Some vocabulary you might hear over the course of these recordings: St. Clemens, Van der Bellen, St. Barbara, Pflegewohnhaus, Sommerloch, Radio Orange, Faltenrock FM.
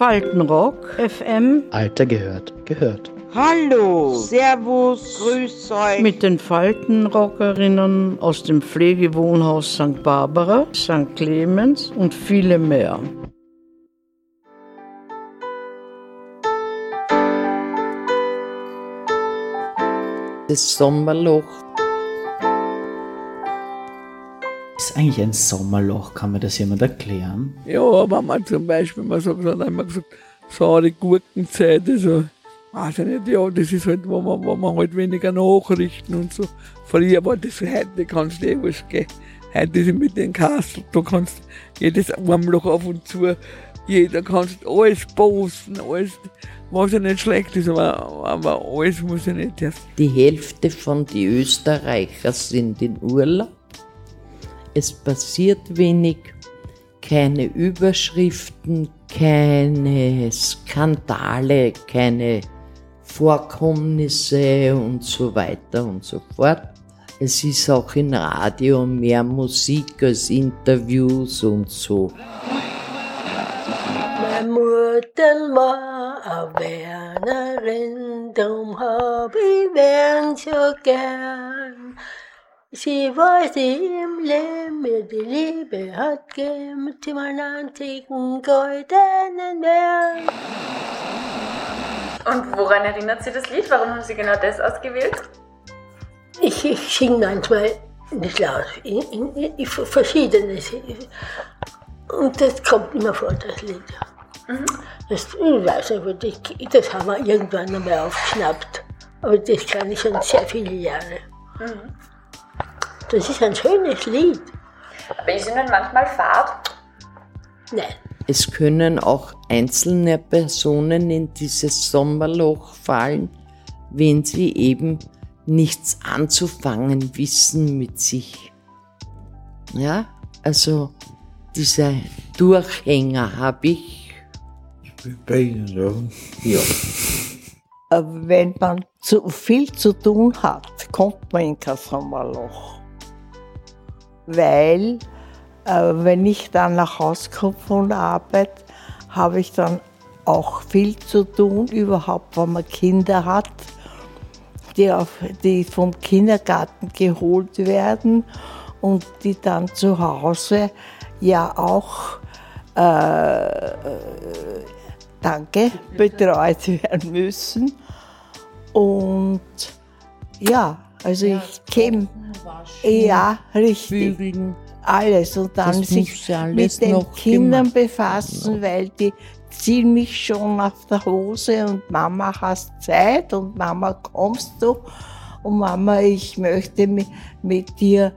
Faltenrock FM. Alter gehört. Hallo, servus, grüß euch. Mit den Faltenrockerinnen aus dem Pflegewohnhaus St. Barbara, St. Clemens und viele mehr. Das Sommerloch. Ist eigentlich ein Sommerloch, kann mir das jemand erklären? Ja, aber man zum Beispiel, man sagt, dann haben wir gesagt, so die Gurkenzeit, also, weiß ich nicht, ja, das ist halt, wo man halt weniger Nachrichten und so. Früher war das, heute kannst du eh was gehen. Heute ist mit den Kasteln, da kannst jedes Armloch auf und zu, jeder kannst alles posten, alles, was ja nicht schlecht ist, aber alles muss ja nicht erst. Die Hälfte von den Österreichern sind in Urlaub. Es passiert wenig, keine Überschriften, keine Skandale, keine Vorkommnisse und so weiter und so fort. Es ist auch im Radio mehr Musik als Interviews und so. Meine Mutter war eine Wernerin, darum hab ich Wern so gern. Sie weiß im Leben, mir die Liebe hat gegeben, sie war einen antiken goldenen Bären. Und woran erinnert Sie das Lied? Warum haben Sie genau das ausgewählt? Ich singe manchmal nicht laut, ich verschiedenes. Und das kommt immer vor, das Lied. Mhm. Ich weiß nicht, das haben wir irgendwann einmal aufgeschnappt. Aber das kann ich schon sehr viele Jahre. Mhm. Das ist ein schönes Lied. Aber ist Ihnen manchmal fad? Nein. Es können auch einzelne Personen in dieses Sommerloch fallen, wenn sie eben nichts anzufangen wissen mit sich. Ja, also dieser Durchhänger habe ich. Ich bin bei Ihnen, ja. Wenn man zu viel zu tun hat, kommt man in kein Sommerloch. Weil, wenn ich dann nach Hause komme von Arbeit, habe ich dann auch viel zu tun, überhaupt, wenn man Kinder hat, die vom Kindergarten geholt werden und die dann zu Hause ja auch, betreut werden müssen. Und ja, also ja, ich käme, ja, richtig, bügeln, alles und dann sich alles mit den Kindern befassen, weil die ziehen mich schon auf der Hose und Mama, hast Zeit und Mama, kommst du und Mama, ich möchte mit dir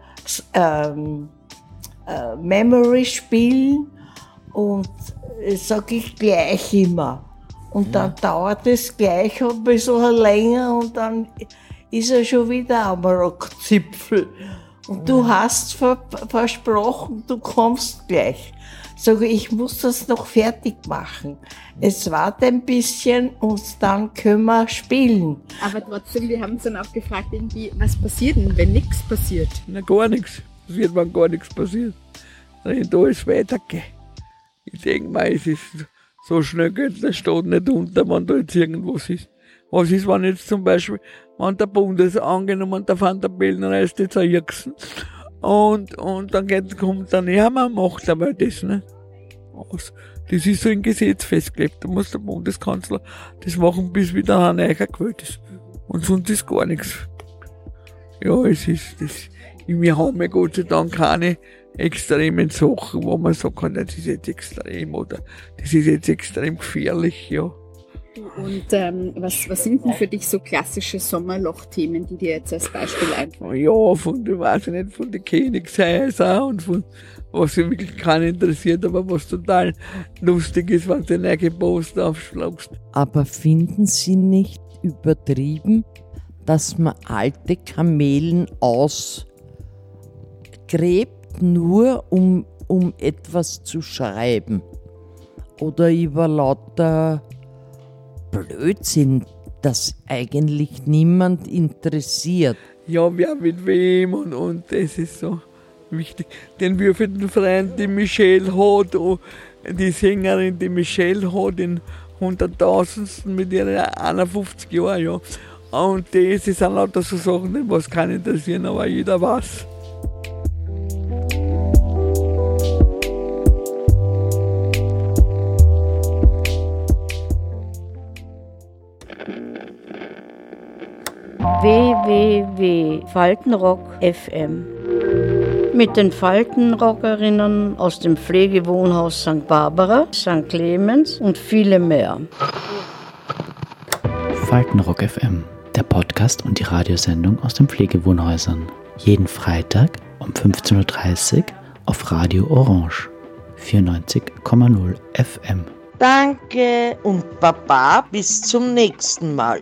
Memory spielen und sage ich gleich immer und dann dauert es gleich ein bisschen länger und dann ist er schon wieder am Rockzipfel. Und du hast versprochen, du kommst gleich. Sage ich, muss das noch fertig machen. Es wartet ein bisschen und dann können wir spielen. Aber trotzdem, wir haben uns dann auch gefragt, irgendwie, was passiert denn, wenn nichts passiert? Na, gar nichts. Es wird, wenn gar nichts passiert. Dann da ist weitergehen. Ich denke mal, es ist so schnell, geht der Staat nicht unter, wenn da jetzt irgendwas ist. Was ist, wenn jetzt zum Beispiel, wenn der Bundes angenommen, der Van der Bellen reist jetzt ein Jürgsen und dann kommt dann, ja, man macht aber das nicht aus. Das ist so im Gesetz festgelegt. Da muss der Bundeskanzler das machen, bis wieder ein Neuer gewählt ist. Und sonst ist gar nichts. Ja, es ist das. Wir haben ja Gott sei Dank keine extremen Sachen, wo man sagen kann, das ist jetzt extrem oder das ist jetzt extrem gefährlich, ja. Und was sind denn für dich so klassische Sommerloch-Themen, die dir jetzt als Beispiel einfallen? Ja, von den Königshäusern und von was sich wirklich keinen interessiert, aber was total lustig ist, wenn du eine neue Post aufschlagst. Aber finden Sie nicht übertrieben, dass man alte Kamelen ausgräbt, nur um etwas zu schreiben? Oder über lauter Blödsinn, das eigentlich niemand interessiert. Ja, wer mit wem und das ist so wichtig. Den würfelnden Freund, den Michelle hat, die Sängerin, die Michelle, hat den 100.000. mit ihren 51 Jahren. Ja. Und das sind lauter so Sachen, was kann interessieren, aber jeder weiß. Faltenrock FM mit den Faltenrockerinnen aus dem Pflegewohnhaus St. Barbara, St. Clemens und viele mehr. Faltenrock FM, der Podcast und die Radiosendung aus den Pflegewohnhäusern. Jeden Freitag um 15.30 Uhr auf Radio Orange 94,0 FM. Danke und Baba, bis zum nächsten Mal.